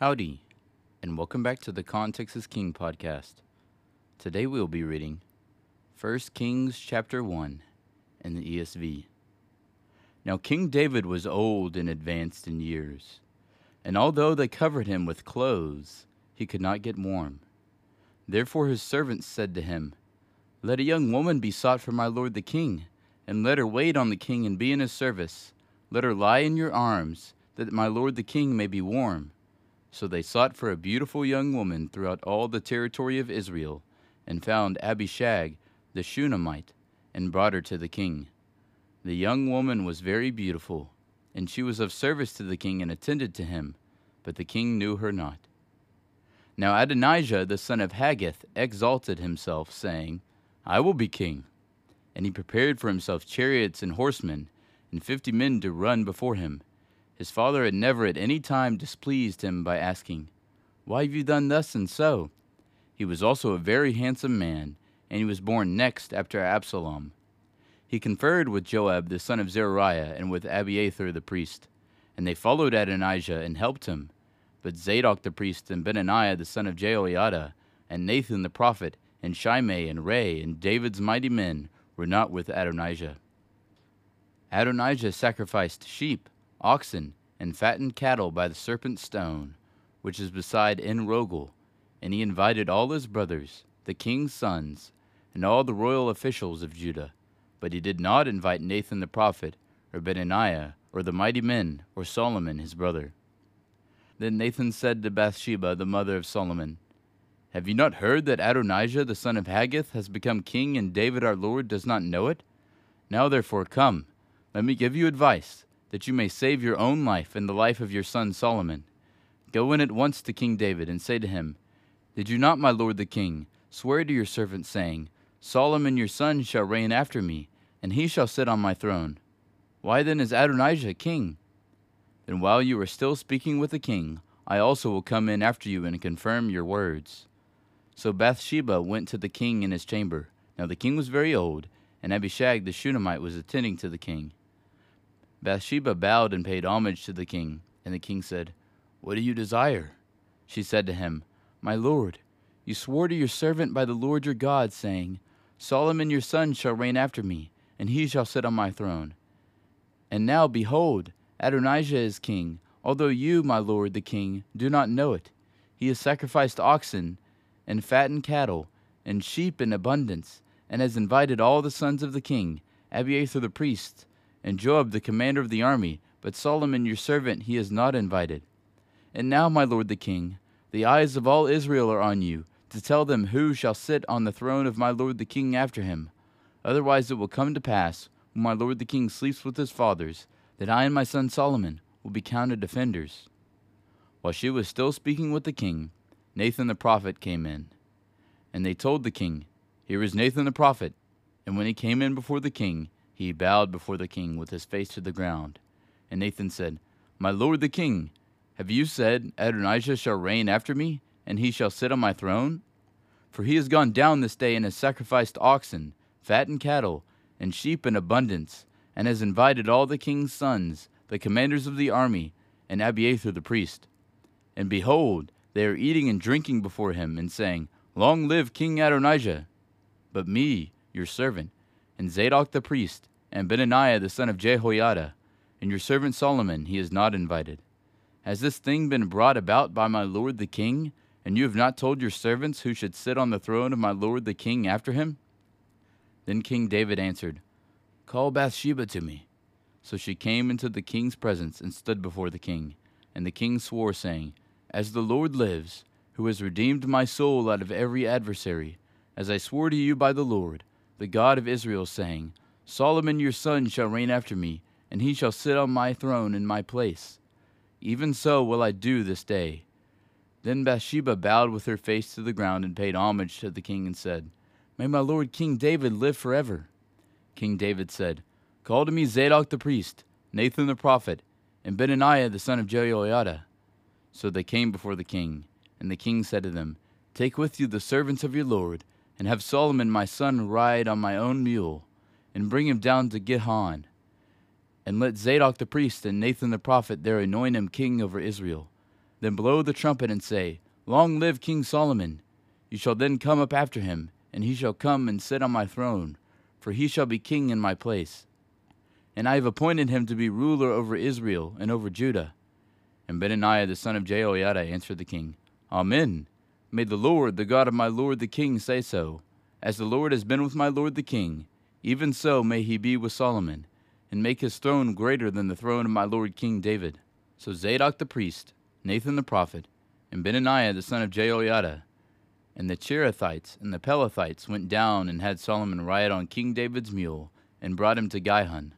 Howdy, and welcome back to the Context is King podcast. Today we will be reading 1 Kings chapter 1 in the ESV. Now King David was old and advanced in years, and although they covered him with clothes, he could not get warm. Therefore his servants said to him, "Let a young woman be sought for my lord the king, and let her wait on the king and be in his service. Let her lie in your arms, that my lord the king may be warm." So they sought for a beautiful young woman throughout all the territory of Israel, and found Abishag the Shunammite, and brought her to the king. The young woman was very beautiful, and she was of service to the king and attended to him, but the king knew her not. Now Adonijah the son of Haggith exalted himself, saying, "I will be king." And he prepared for himself chariots and horsemen, and 50 men to run before him. His father had never at any time displeased him by asking, "Why have you done thus and so?" He was also a very handsome man, and he was born next after Absalom. He conferred with Joab the son of Zeruiah and with Abiathar the priest, and they followed Adonijah and helped him. But Zadok the priest and Benaiah the son of Jehoiada and Nathan the prophet and Shimei and Rei and David's mighty men were not with Adonijah. Adonijah sacrificed sheep, oxen, and fattened cattle by the serpent stone, which is beside En-Rogel, and he invited all his brothers, the king's sons, and all the royal officials of Judah. But he did not invite Nathan the prophet, or Benaiah, or the mighty men, or Solomon his brother. Then Nathan said to Bathsheba, the mother of Solomon, "Have you not heard that Adonijah the son of Haggith has become king, and David our lord does not know it? Now therefore come, let me give you advice, that you may save your own life and the life of your son Solomon. Go in at once to King David and say to him, 'Did you not, my lord the king, swear to your servant, saying, Solomon your son shall reign after me, and he shall sit on my throne? Why then is Adonijah king?' Then while you are still speaking with the king, I also will come in after you and confirm your words." So Bathsheba went to the king in his chamber. Now the king was very old, and Abishag the Shunammite was attending to the king. Bathsheba bowed and paid homage to the king, and the king said, "What do you desire?" She said to him, "My lord, you swore to your servant by the Lord your God, saying, Solomon your son shall reign after me, and he shall sit on my throne. And now, behold, Adonijah is king, although you, my lord the king, do not know it. He has sacrificed oxen and fattened cattle and sheep in abundance, and has invited all the sons of the king, Abiathar the priest, and Joab the commander of the army, but Solomon your servant he has not invited. And now, my lord the king, the eyes of all Israel are on you, to tell them who shall sit on the throne of my lord the king after him. Otherwise it will come to pass, when my lord the king sleeps with his fathers, that I and my son Solomon will be counted offenders." While she was still speaking with the king, Nathan the prophet came in. And they told the king, "Here is Nathan the prophet." And when he came in before the king, he bowed before the king with his face to the ground. And Nathan said, "My lord the king, have you said, Adonijah shall reign after me, and he shall sit on my throne? For he has gone down this day and has sacrificed oxen, fattened cattle, and sheep in abundance, and has invited all the king's sons, the commanders of the army, and Abiathar the priest. And behold, they are eating and drinking before him, and saying, Long live King Adonijah! But me, your servant, and Zadok the priest, and Benaiah the son of Jehoiada, and your servant Solomon he is not invited. Has this thing been brought about by my lord the king, and you have not told your servants who should sit on the throne of my lord the king after him?" Then King David answered, "Call Bathsheba to me." So she came into the king's presence and stood before the king. And the king swore, saying, "As the Lord lives, who has redeemed my soul out of every adversary, as I swore to you by the Lord, the God of Israel, saying, Solomon your son shall reign after me, and he shall sit on my throne in my place, even so will I do this day." Then Bathsheba bowed with her face to the ground and paid homage to the king and said, "May my lord King David live forever." King David said, "Call to me Zadok the priest, Nathan the prophet, and Benaiah the son of Jehoiada." So they came before the king, and the king said to them, "Take with you the servants of your lord, and have Solomon my son ride on my own mule, and bring him down to Gihon. And let Zadok the priest and Nathan the prophet there anoint him king over Israel. Then blow the trumpet and say, 'Long live King Solomon!' You shall then come up after him, and he shall come and sit on my throne, for he shall be king in my place. And I have appointed him to be ruler over Israel and over Judah." And Benaiah the son of Jehoiada answered the king, "Amen. May the Lord, the God of my lord the king, say so. As the Lord has been with my lord the king, even so may he be with Solomon, and make his throne greater than the throne of my lord King David." So Zadok the priest, Nathan the prophet, and Benaiah the son of Jehoiada, and the Cherethites and the Pelethites went down and had Solomon ride on King David's mule, and brought him to Gihon.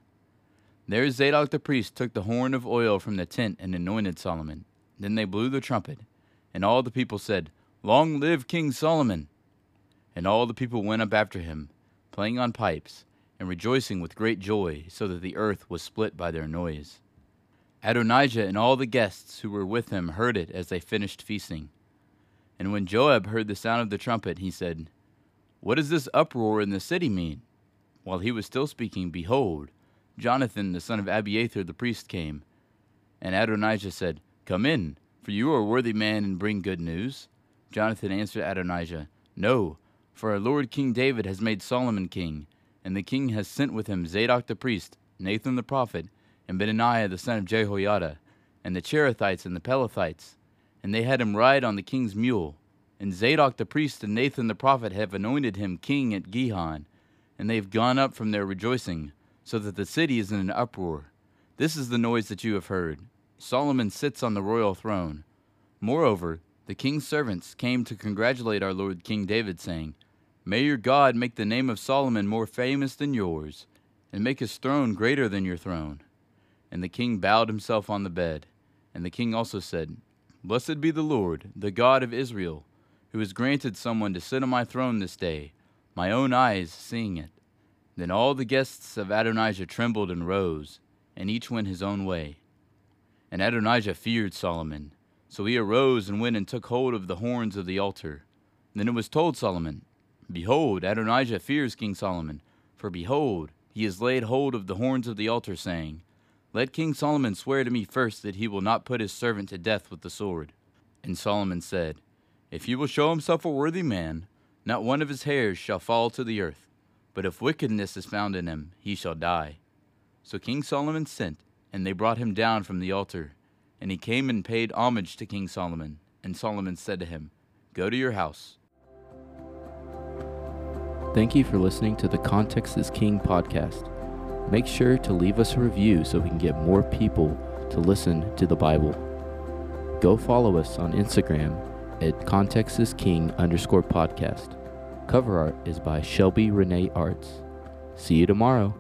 There Zadok the priest took the horn of oil from the tent and anointed Solomon. Then they blew the trumpet, and all the people said, "Long live King Solomon!" And all the people went up after him, playing on pipes, and rejoicing with great joy, so that the earth was split by their noise. Adonijah and all the guests who were with him heard it as they finished feasting. And when Joab heard the sound of the trumpet, he said, "What does this uproar in the city mean?" While he was still speaking, behold, Jonathan the son of Abiathar the priest came. And Adonijah said, "Come in, for you are a worthy man, and bring good news." Jonathan answered Adonijah, "No, for our lord King David has made Solomon king, and the king has sent with him Zadok the priest, Nathan the prophet, and Benaiah the son of Jehoiada, and the Cherethites and the Pelethites. And they had him ride on the king's mule. And Zadok the priest and Nathan the prophet have anointed him king at Gihon, and they have gone up from their rejoicing, so that the city is in an uproar. This is the noise that you have heard. Solomon sits on the royal throne." Moreover, the king's servants came to congratulate our lord King David, saying, "May your God make the name of Solomon more famous than yours, and make his throne greater than your throne." And the king bowed himself on the bed. And the king also said, "Blessed be the Lord, the God of Israel, who has granted someone to sit on my throne this day, my own eyes seeing it." Then all the guests of Adonijah trembled and rose, and each went his own way. And Adonijah feared Solomon, so he arose and went and took hold of the horns of the altar. Then it was told Solomon, "Behold, Adonijah fears King Solomon, for behold, he has laid hold of the horns of the altar, saying, 'Let King Solomon swear to me first that he will not put his servant to death with the sword.'" And Solomon said, "If he will show himself a worthy man, not one of his hairs shall fall to the earth, but if wickedness is found in him, he shall die." So King Solomon sent, and they brought him down from the altar. And he came and paid homage to King Solomon. And Solomon said to him, "Go to your house." Thank you for listening to the Context is King podcast. Make sure to leave us a review so we can get more people to listen to the Bible. Go follow us on Instagram at contextisking_podcast. Cover art is by Shelby Renee Arts. See you tomorrow.